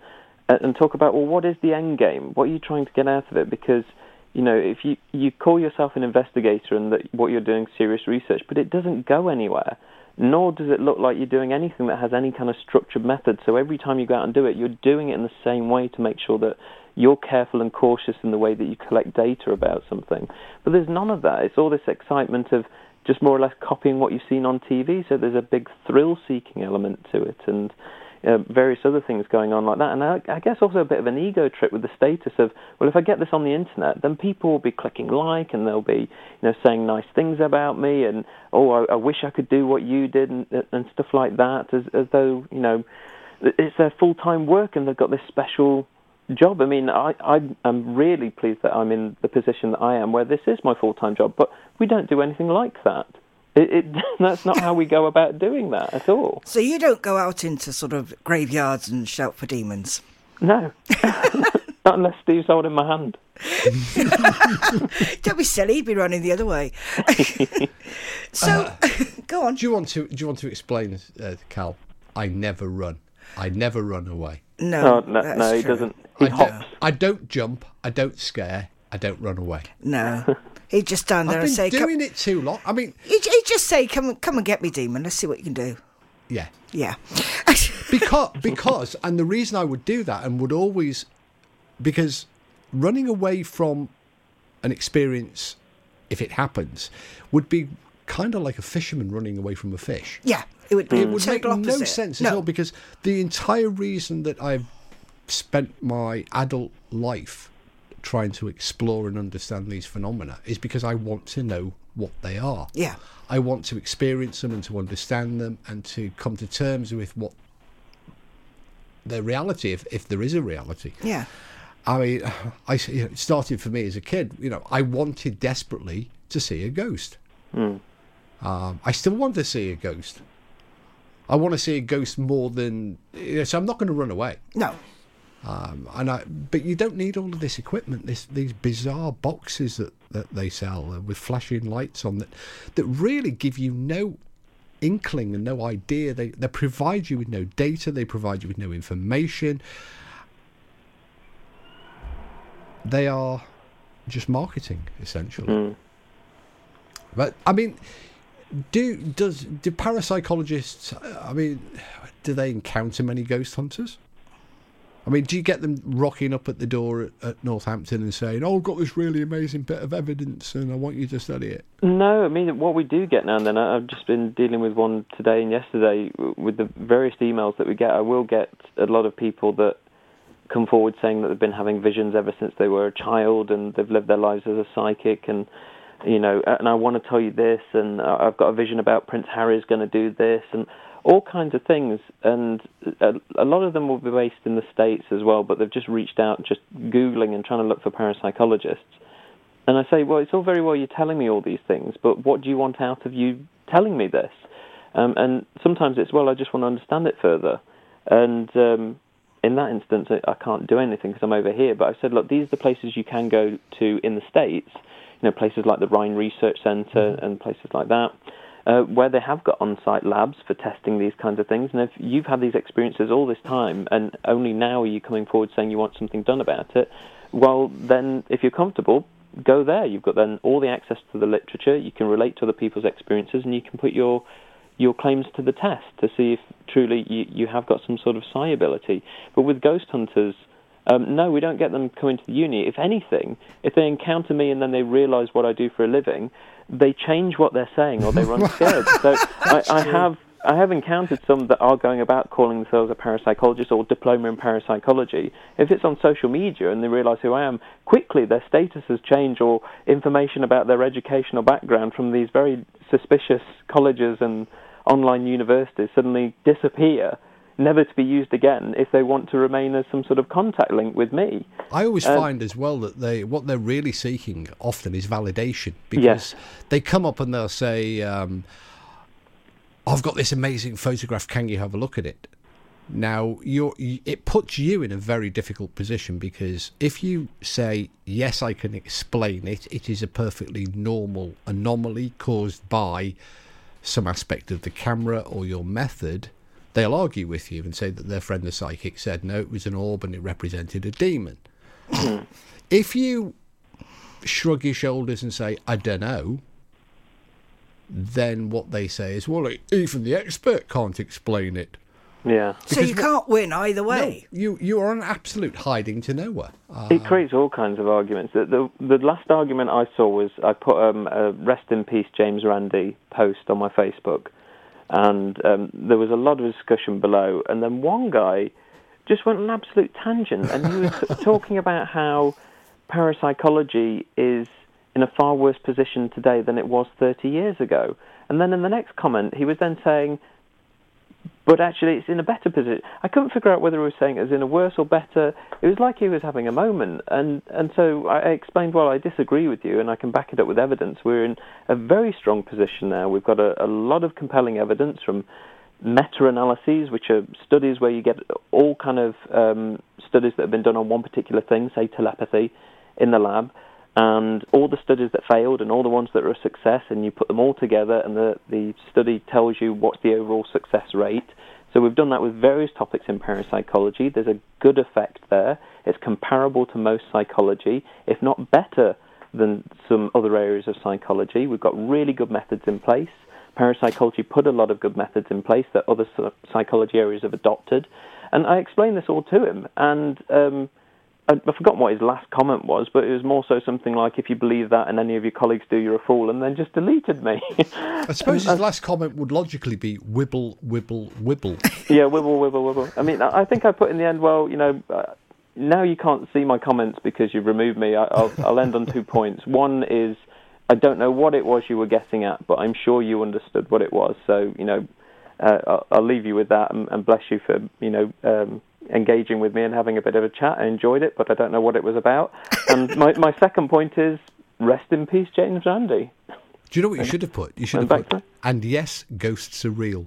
and talk about, well, what is the end game? What are you trying to get out of it? Because. You know, if you, you call yourself an investigator and that what you're doing is serious research, but it doesn't go anywhere, nor does it look like you're doing anything that has any kind of structured method. So every time you go out and do it, you're doing it in the same way to make sure that you're careful and cautious in the way that you collect data about something. But there's none of that. It's all this excitement of just more or less copying what you've seen on T V. So there's a big thrill-seeking element to it and... Uh, various other things going on like that. And I, I guess also a bit of an ego trip with the status of, well, if I get this on the internet, then people will be clicking like and they'll be, you know, saying nice things about me and, oh, I, I wish I could do what you did and, and stuff like that, as, as though, you know, it's their full-time work and they've got this special job. I mean, I, I, I'm really pleased that I'm in the position that I am where this is my full-time job, but we don't do anything like that. It, it, that's not how we go about doing that at all. So you don't go out into sort of graveyards and shout for demons? No. Not unless Steve's holding my hand. Don't be silly, he'd be running the other way. So, uh, go on. Do you want to, do you want to explain, uh, Cal? I never run. I never run away. No, oh, no, that's no he true. doesn't. He I, hops. Don't, I don't jump, I don't scare, I don't run away. No. He'd just stand there and say... I've been doing it too long. I mean... He'd, he'd just say, come, come and get me, demon. Let's see what you can do. Yeah. Yeah. because, because, and the reason I would do that and would always... Because running away from an experience, if it happens, would be kind of like a fisherman running away from a fish. Yeah. It would, it would make opposite. no sense no. at all, because the entire reason that I've spent my adult life... trying to explore and understand these phenomena is because I want to know what they are. Yeah. I want to experience them and to understand them and to come to terms with what their reality, if, if there is a reality. Yeah. I mean, I, you know, it started for me as a kid. You know, I wanted desperately to see a ghost. Mm. Um, I still want to see a ghost. I want to see a ghost more than... You know, so I'm not going to run away. No. Um, and I, but you don't need all of this equipment, this, these bizarre boxes that, that they sell with flashing lights on that that really give you no inkling and no idea. They they provide you with no data. They provide you with no information. They are just marketing, essentially. Mm. But I mean, do does do parapsychologists? I mean, do they encounter many ghost hunters? I mean, do you get them rocking up at the door at, at Northampton and saying, oh, I've got this really amazing bit of evidence and I want you to study it? No, I mean, what we do get now and then, I've just been dealing with one today and yesterday with the various emails that we get. I will get a lot of people that come forward saying that they've been having visions ever since they were a child and they've lived their lives as a psychic and, you know, and I want to tell you this and I've got a vision about Prince Harry's going to do this and... all kinds of things, and a, a lot of them will be based in the States as well, but they've just reached out, just Googling and trying to look for parapsychologists. And I say, well, it's all very well you're telling me all these things, but what do you want out of you telling me this? Um, and sometimes it's, well, I just want to understand it further. And um, in that instance, I, I can't do anything because I'm over here. But I've said, look, these are the places you can go to in the States, you know, places like the Rhine Research Centre and places like that, uh, where they have got on-site labs for testing these kinds of things. And if you've had these experiences all this time and only now are you coming forward saying you want something done about it, well, then if you're comfortable, go there. You've got then all the access to the literature. You can relate to other people's experiences, and you can put your your claims to the test to see if truly you, you have got some sort of psi ability. But with ghost hunters, um, no, we don't get them coming to the uni. If anything, if they encounter me and then they realise what I do for a living, they change what they're saying or they run scared. So I, I have I have encountered some that are going about calling themselves a parapsychologist or diploma in parapsychology. If it's on social media and they realise who I am, quickly their status has changed or information about their educational background from these very suspicious colleges and online universities suddenly disappear, never to be used again if they want to remain as some sort of contact link with me. I always um, find as well that they what they're really seeking often is validation, because yes. they come up and they'll say... Um, I've got this amazing photograph, can you have a look at it? Now, you're, it puts you in a very difficult position, because if you say, yes, I can explain it, it is a perfectly normal anomaly caused by some aspect of the camera or your method, they'll argue with you and say that their friend the psychic said, no, it was an orb and it represented a demon. If you shrug your shoulders and say, I don't know, then what they say is, well, even the expert can't explain it. Yeah. Because so you can't win either way. No, you you are an absolute hiding to nowhere. Uh, it creates all kinds of arguments. The, the, the last argument I saw was, I put um, a rest in peace James Randi post on my Facebook, and um, there was a lot of discussion below, and then one guy just went on an absolute tangent, and he was talking about how parapsychology is in a far worse position today than it was thirty years ago. And then in the next comment, he was then saying, but actually it's in a better position. I couldn't figure out whether he was saying it was in a worse or better. It was like he was having a moment. And, and so I explained, well, I disagree with you, and I can back it up with evidence. We're in a very strong position now. We've got a, a lot of compelling evidence from meta-analyses, which are studies where you get all kind of um, studies that have been done on one particular thing, say telepathy, in the lab. And all the studies that failed and all the ones that were a success, and you put them all together, and the, the study tells you what's the overall success rate. So we've done that with various topics in parapsychology. There's a good effect there. It's comparable to most psychology, if not better than some other areas of psychology. We've got really good methods in place. Parapsychology put a lot of good methods in place that other psychology areas have adopted. And I explained this all to him, and... Um, I've forgotten what his last comment was, but it was more so something like, if you believe that and any of your colleagues do, you're a fool, and then just deleted me. I suppose his last comment would logically be, wibble, wibble, wibble. Yeah, wibble, wibble, wibble. I mean, I think I put in the end, well, you know, uh, now you can't see my comments because you've removed me. I, I'll, I'll end on two points. One is, I don't know what it was you were getting at, but I'm sure you understood what it was. So, you know, uh, I'll, I'll leave you with that, and, and bless you for, you know... Um, engaging with me and having a bit of a chat. I enjoyed it, but I don't know what it was about. And my, my second point is, rest in peace, James Randi. Do you know what you should have put? You should have put, to? And yes, ghosts are real.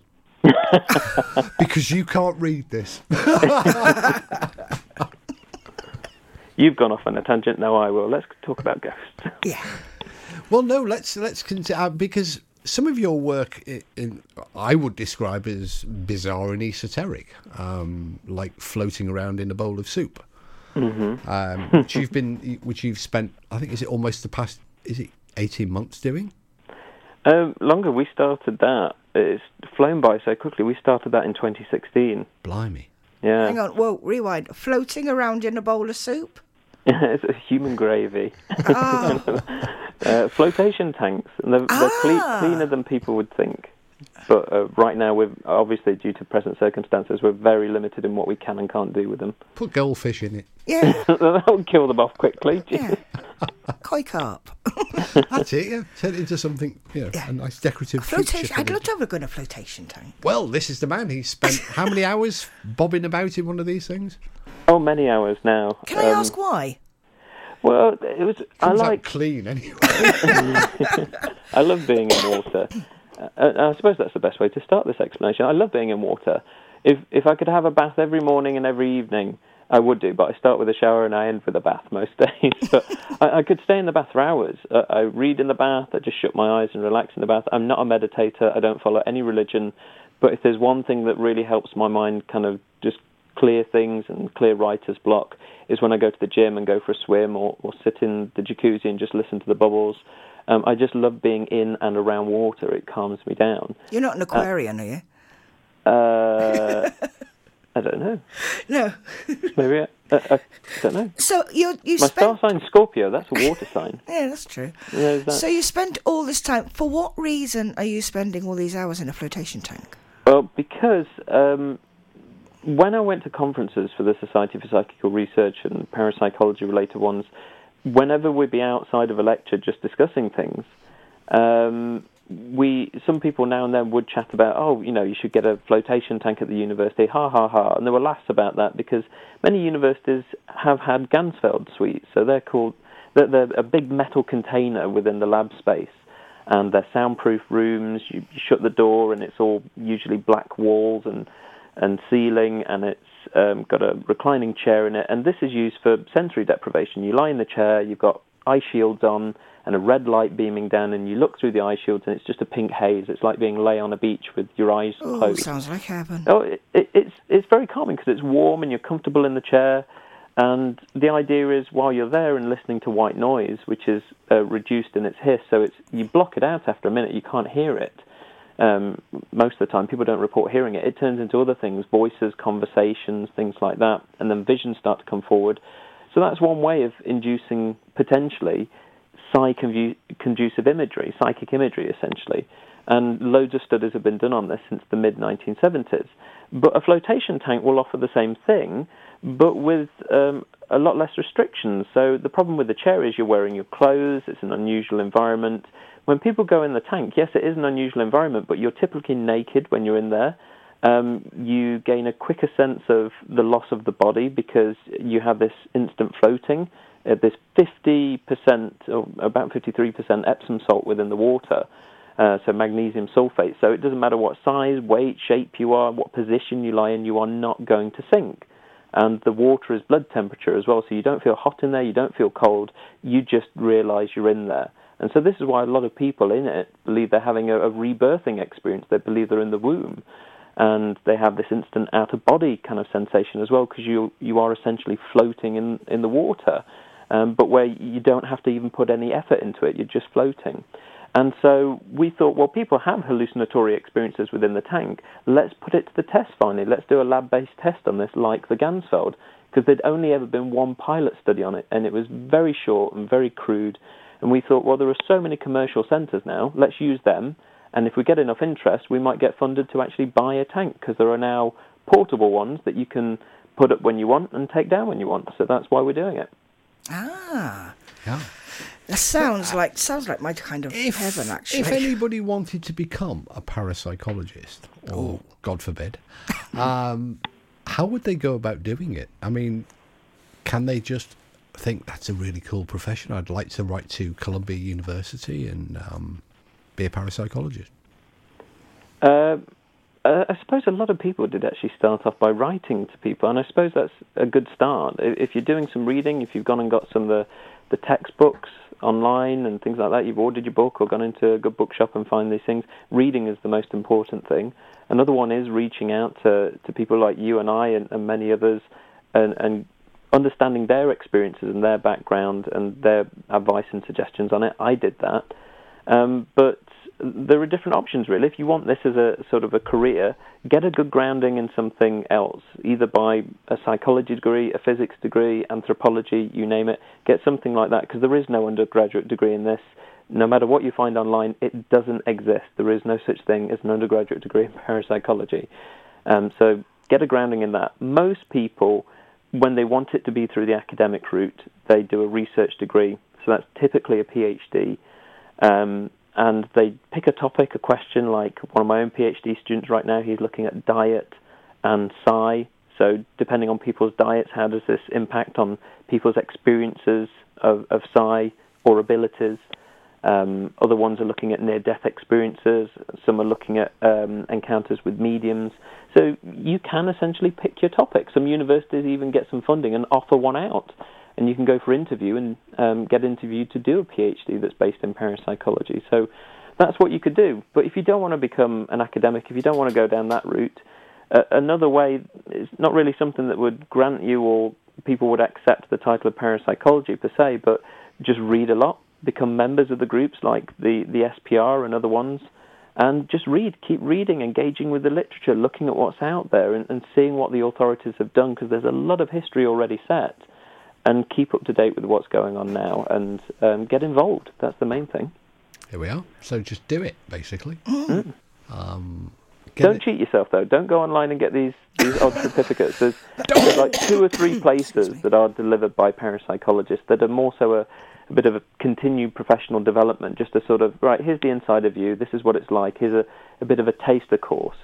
Because you can't read this. You've gone off on a tangent, now I will. Let's talk about ghosts. Yeah. Well, no, let's, let's continue, because some of your work, in, in, I would describe as bizarre and esoteric, um, like floating around in a bowl of soup, mm-hmm. um, which you've been, which you've spent, I think, is it almost the past, is it eighteen months doing? Um, longer. We started that. It's flown by so quickly. We started that in twenty sixteen. Blimey. Yeah. Hang on. Well, rewind. Floating around in a bowl of soup. It's a human gravy. Oh. uh, flotation tanks. And they're, ah. they're cle- cleaner than people would think. But uh, right now, we're obviously, due to present circumstances, we're very limited in what we can and can't do with them. Put goldfish in it. Yeah. That'll kill them off quickly. Yeah. Koi carp. That's it, yeah. Turn it into something, you know, yeah. a nice decorative a flotation. I'd love to have a go in a flotation tank. Well, this is the man. He spent how many hours bobbing about in one of these things? Oh, many hours now. Can um, I ask why? Well, it was... It I like... clean, anyway. I love being in water. Uh, I suppose that's the best way to start this explanation. I love being in water. If if I could have a bath every morning and every evening, I would do, but I start with a shower and I end with a bath most days. But I, I could stay in the bath for hours. Uh, I read in the bath, I just shut my eyes and relax in the bath. I'm not a meditator, I don't follow any religion, but if there's one thing that really helps my mind kind of just clear things and clear writer's block is when I go to the gym and go for a swim or, or sit in the jacuzzi and just listen to the bubbles. Um, I just love being in and around water. It calms me down. You're not an aquarian, uh, are you? Uh, I don't know. No. Maybe I, I, I don't know. So you you My spent... star sign's Scorpio. That's a water sign. Yeah, that's true. Yeah, that... So you spent all this time. For what reason are you spending all these hours in a flotation tank? Well, because um, when I went to conferences for the Society for Psychical Research and parapsychology-related ones, whenever we'd be outside of a lecture just discussing things, um, we some people now and then would chat about, oh, you know, you should get a flotation tank at the university, ha, ha, ha. And there were laughs about that because many universities have had Gansfeld suites. So they're called, they're, they're a big metal container within the lab space. And they're soundproof rooms. You, you shut the door and it's all usually black walls and, and ceiling, and it's Um, got a reclining chair in it, and this is used for sensory deprivation. You lie in the chair, you've got eye shields on and a red light beaming down, and you look through the eye shields and it's just a pink haze. It's like being lay on a beach with your eyes Ooh, closed. Sounds like heaven. Oh, it, it, it's, it's very calming because it's warm and you're comfortable in the chair, and the idea is while you're there and listening to white noise, which is uh, reduced in its hiss, so it's you block it out after a minute, you can't hear it. Um, most of the time, people don't report hearing it. It turns into other things, voices, conversations, things like that, and then visions start to come forward. So that's one way of inducing, potentially, psi-conducive imagery, psychic imagery, essentially. And loads of studies have been done on this since the mid nineteen seventies. But a flotation tank will offer the same thing, but with um, a lot less restrictions. So the problem with the chair is you're wearing your clothes, it's an unusual environment. When people go in the tank, yes, it is an unusual environment, but you're typically naked when you're in there. Um, you gain a quicker sense of the loss of the body because you have this instant floating, uh, this fifty percent, or about fifty-three percent Epsom salt within the water, uh, so magnesium sulfate. So it doesn't matter what size, weight, shape you are, what position you lie in, you are not going to sink. And the water is blood temperature as well, so you don't feel hot in there, you don't feel cold, you just realise you're in there. And so this is why a lot of people in it believe they're having a, a rebirthing experience. They believe they're in the womb. And they have this instant out-of-body kind of sensation as well, because you you are essentially floating in, in the water, um, but where you don't have to even put any effort into it. You're just floating. And so we thought, well, people have hallucinatory experiences within the tank. Let's put it to the test finally. Let's do a lab-based test on this like the Gansfeld, because there'd only ever been one pilot study on it, and it was very short and very crude. And we thought, well, there are so many commercial centres now, let's use them. And if we get enough interest, we might get funded to actually buy a tank, because there are now portable ones that you can put up when you want and take down when you want. So that's why we're doing it. Ah. Yeah. That sounds well, like sounds like my kind of if, heaven, actually. If anybody wanted to become a parapsychologist, or, oh. God forbid, um, how would they go about doing it? I mean, can they just... I think that's a really cool profession. I'd like to write to Columbia University and um, be a parapsychologist. Uh, I suppose a lot of people did actually start off by writing to people, and I suppose that's a good start. If you're doing some reading, if you've gone and got some of the, the textbooks online and things like that, you've ordered your book or gone into a good bookshop and find these things, reading is the most important thing. Another one is reaching out to, to people like you and I and, and many others and, and understanding their experiences and their background and their advice and suggestions on it. I did that. Um, but there are different options, really. If you want this as a sort of a career, get a good grounding in something else, either by a psychology degree, a physics degree, anthropology, you name it. Get something like that, because there is no undergraduate degree in this. no matter what you find online, it doesn't exist. There is no such thing as an undergraduate degree in parapsychology. Um, so get a grounding in that. Most people, when they want it to be through the academic route, they do a research degree. So that's typically a PhD. Um, and they pick a topic, a question, like one of my own PhD students right now, he's looking at diet and psi. So depending on people's diets, how does this impact on people's experiences of, of psi or abilities? Um, other ones are looking at near-death experiences. Some are looking at um, encounters with mediums. So you can essentially pick your topic. Some universities even get some funding and offer one out. And you can go for interview and um, get interviewed to do a PhD that's based in parapsychology. So that's what you could do. But if you don't want to become an academic, if you don't want to go down that route, uh, another way is not really something that would grant you or people would accept the title of parapsychology per se, but just read a lot. Become members of the groups like the, the S P R and other ones, and just read, keep reading, engaging with the literature, looking at what's out there and, and seeing what the authorities have done, because there's a lot of history already set, and keep up to date with what's going on now and um, get involved. That's the main thing. Here we are. So just do it, basically. Mm. Um, Don't it. cheat yourself, though. Don't go online and get these, these odd certificates. There's, there's like two or three places that are delivered by parapsychologists that are more so a... a bit of a continued professional development, just a sort of, right, here's the inside of you, this is what it's like, here's a, a bit of a taster course.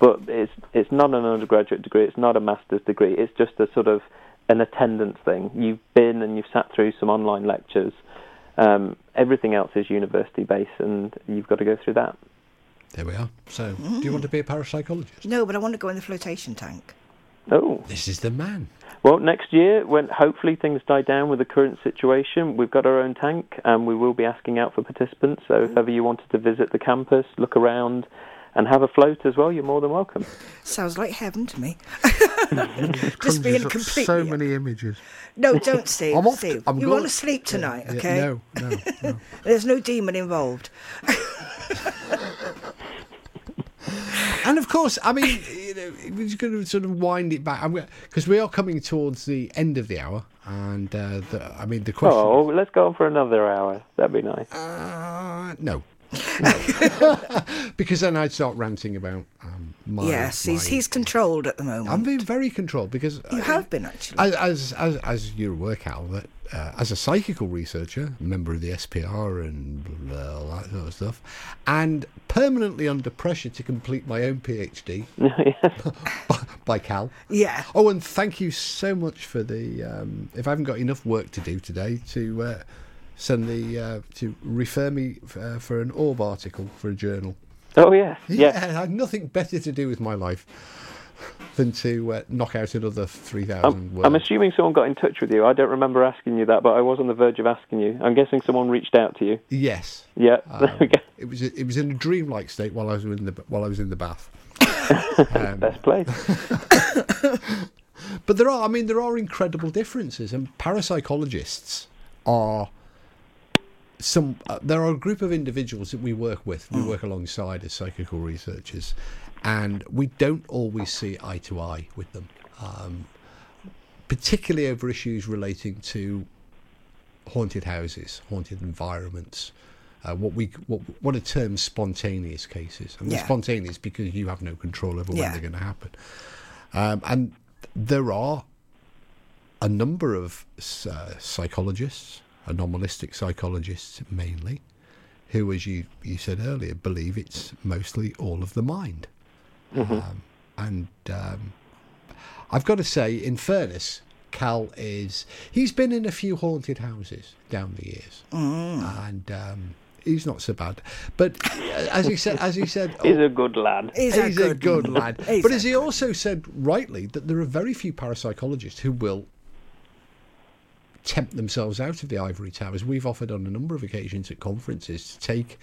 But it's it's not an undergraduate degree, it's not a master's degree, it's just a sort of an attendance thing. You've been and you've sat through some online lectures. Um, everything else is university-based, and you've got to go through that. There we are. So, mm. do you want to be a parapsychologist? No, but I want to go in the flotation tank. Oh. This is the man. Well, next year, when hopefully things die down with the current situation, we've got our own tank and we will be asking out for participants. So if ever you wanted to visit the campus, look around and have a float as well, you're more than welcome. Sounds like heaven to me. Just being completely... so many images. No, don't, Steve. I'm off Steve. I'm you want to sleep tonight, yeah, OK? Yeah, no, no, no. There's no demon involved. And of course, I mean, you know, we're just going to sort of wind it back because we are coming towards the end of the hour, and uh, the, I mean the question. Oh, let's go on for another hour. That'd be nice. Uh, no, no. Because then I'd start ranting about um, my. Yes, my, he's he's controlled at the moment. I'm being very controlled because you I, have been actually. As as as you work out that uh, as a psychical researcher, member of the S P R and blah, blah, all that sort of stuff, and permanently under pressure to complete my own PhD by, by Cal. Yeah. Oh, and thank you so much for the. Um, if I haven't got enough work to do today, to uh, send the uh, to refer me f- uh, for an orb article for a journal. Oh yes. Yeah. yeah. I had nothing better to do with my life than to uh, knock out another three thousand um, words. I'm assuming someone got in touch with you. I don't remember asking you that, but I was on the verge of asking you. I'm guessing someone reached out to you. Yes. Yeah. Um, okay. It was it was in a dreamlike state while I was in the while I was in the bath. Um, Best place. But there are I mean there are incredible differences, and parapsychologists are some uh, there are a group of individuals that we work with, we work alongside as psychical researchers. And we don't always see eye to eye with them, um, particularly over issues relating to haunted houses, haunted environments, uh, what we what, what are termed spontaneous cases. And yeah. Spontaneous because you have no control over when yeah. they're going to happen. Um, and there are a number of uh, psychologists, anomalistic psychologists mainly, who, as you, you said earlier, believe it's mostly all of the mind. Mm-hmm. Um, and um, I've got to say, in fairness, Cal is... He's been in a few haunted houses down the years. Mm. And um, he's not so bad. But as he said... as he said, oh, he's a good lad. He's, he's a good, good lad. But as he also said rightly, that there are very few parapsychologists who will tempt themselves out of the ivory towers. We've offered on a number of occasions at conferences to take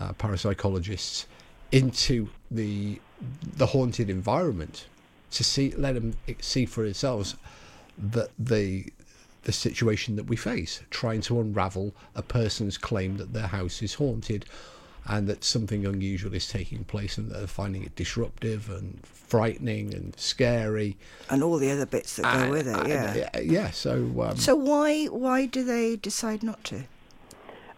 uh, parapsychologists into the the haunted environment to see, let them see for themselves that the the situation that we face, trying to unravel a person's claim that their house is haunted and that something unusual is taking place, and they're finding it disruptive and frightening and scary, and all the other bits that go and, with it. Yeah, and, yeah. So, um, so why why do they decide not to?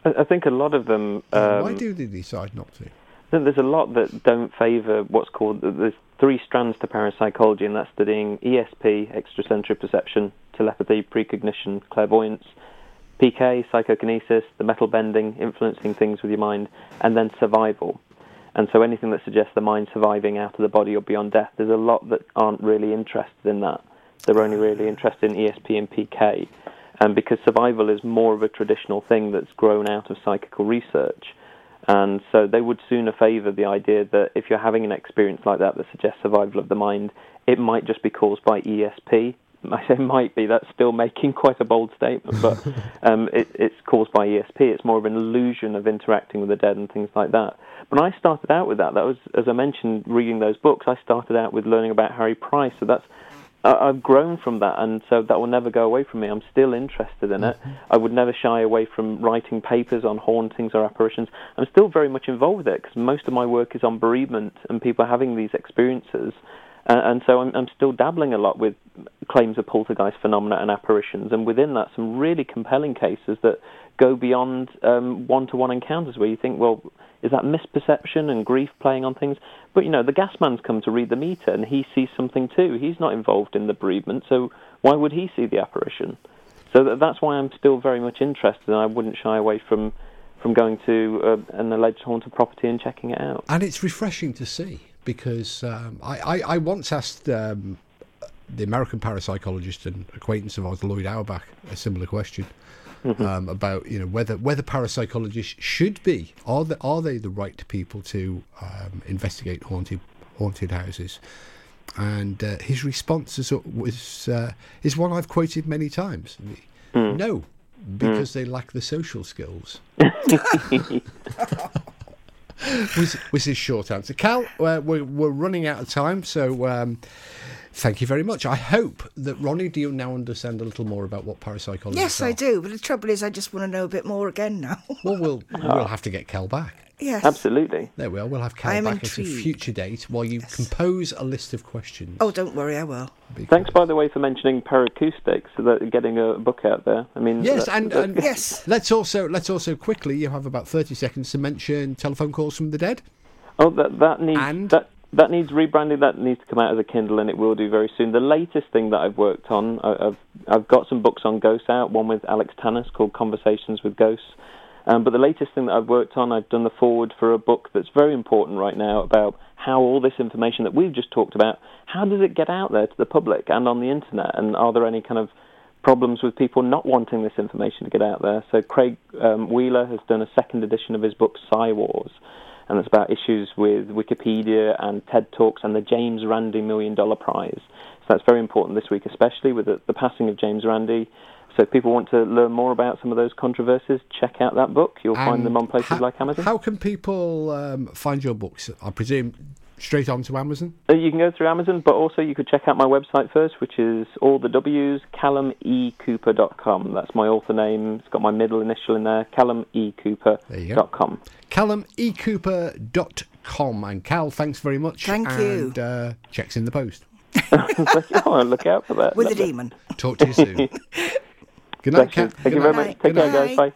I, I think a lot of them... Um, Why do they decide not to? I think there's a lot that don't favour what's called... There's three strands to parapsychology, and that's studying E S P, extrasensory perception, telepathy, precognition, clairvoyance, P K, psychokinesis, the metal bending, influencing things with your mind, and then survival. And so anything that suggests the mind surviving out of the body or beyond death, there's a lot that aren't really interested in that. They're only really interested in E S P and P K. And because survival is more of a traditional thing that's grown out of psychical research, and so they would sooner favour the idea that if you're having an experience like that that suggests survival of the mind, it might just be caused by E S P. I say might be, that's still making quite a bold statement, but um, it, it's caused by E S P. It's more of an illusion of interacting with the dead and things like that. But I started out with that. That was, as I mentioned, reading those books, I started out with learning about Harry Price, so that's I, I've grown from that, and so that will never go away from me. I'm still interested in it. I would never shy away from writing papers on hauntings or apparitions. I'm still very much involved with it, because most of my work is on bereavement and people having these experiences. Uh, and so I'm, I'm still dabbling a lot with claims of poltergeist phenomena and apparitions, and within that some really compelling cases that go beyond um, one-to-one encounters where you think, well, is that misperception and grief playing on things? But, you know, the gas man's come to read the meter and he sees something too. He's not involved in the bereavement, so why would he see the apparition? So th- that's why I'm still very much interested, and I wouldn't shy away from, from going to uh, an alleged haunted property and checking it out. And it's refreshing to see. Because um, I, I, I once asked um, the American parapsychologist and acquaintance of ours, Lloyd Auerbach, a similar question mm-hmm. um, about you know whether whether parapsychologists should be are the, are they the right people to um, investigate haunted haunted houses, and uh, his response is was uh, is one I've quoted many times. Mm. No, because mm. they lack the social skills. was was his short answer. Cal, uh, we're, we're running out of time, so um, thank you very much. I hope that, Ronnie, do you now understand a little more about what parapsychology yes, is? Yes, I do, but the trouble is I just want to know a bit more again now. well, we'll we'll have to get Cal back. Yes. Absolutely. There we are. We'll have Cal back intrigued. At a future date while you yes. compose a list of questions. Oh, don't worry, I will. Because... Thanks, by the way, for mentioning Paracoustics, so that getting a book out there. I mean, yes, that, and, that... and yes. Let's also let's also quickly. You have about thirty seconds to mention telephone calls from the dead. Oh, that that needs and... that that needs rebranding. That needs to come out as a Kindle, and it will do very soon. The latest thing that I've worked on, I, I've I've got some books on ghosts out. One with Alex Tannis called Conversations with Ghosts. Um, but the latest thing that I've worked on, I've done the foreword for a book that's very important right now about how all this information that we've just talked about, how does it get out there to the public and on the internet? And are there any kind of problems with people not wanting this information to get out there? So Craig um, Wheeler has done a second edition of his book, Psy Wars, and it's about issues with Wikipedia and TED Talks and the James Randi Million Dollar Prize. So that's very important this week, especially with the, the passing of James Randi. So if people want to learn more about some of those controversies, check out that book. You'll and find them on places ha- like Amazon. How can people um, find your books? I presume straight on to Amazon? You can go through Amazon, but also you could check out my website first, which is all the W's, Callum E Cooper dot com. That's my author name. It's got my middle initial in there, Callum E Cooper dot com. Callum E Cooper dot com. And Cal, thanks very much. Thank and, you. And uh, checks in the post. Oh, look out for that. With a demon. Talk to you soon. Good night, Kat. Thank you very much. Take care, guys. Bye.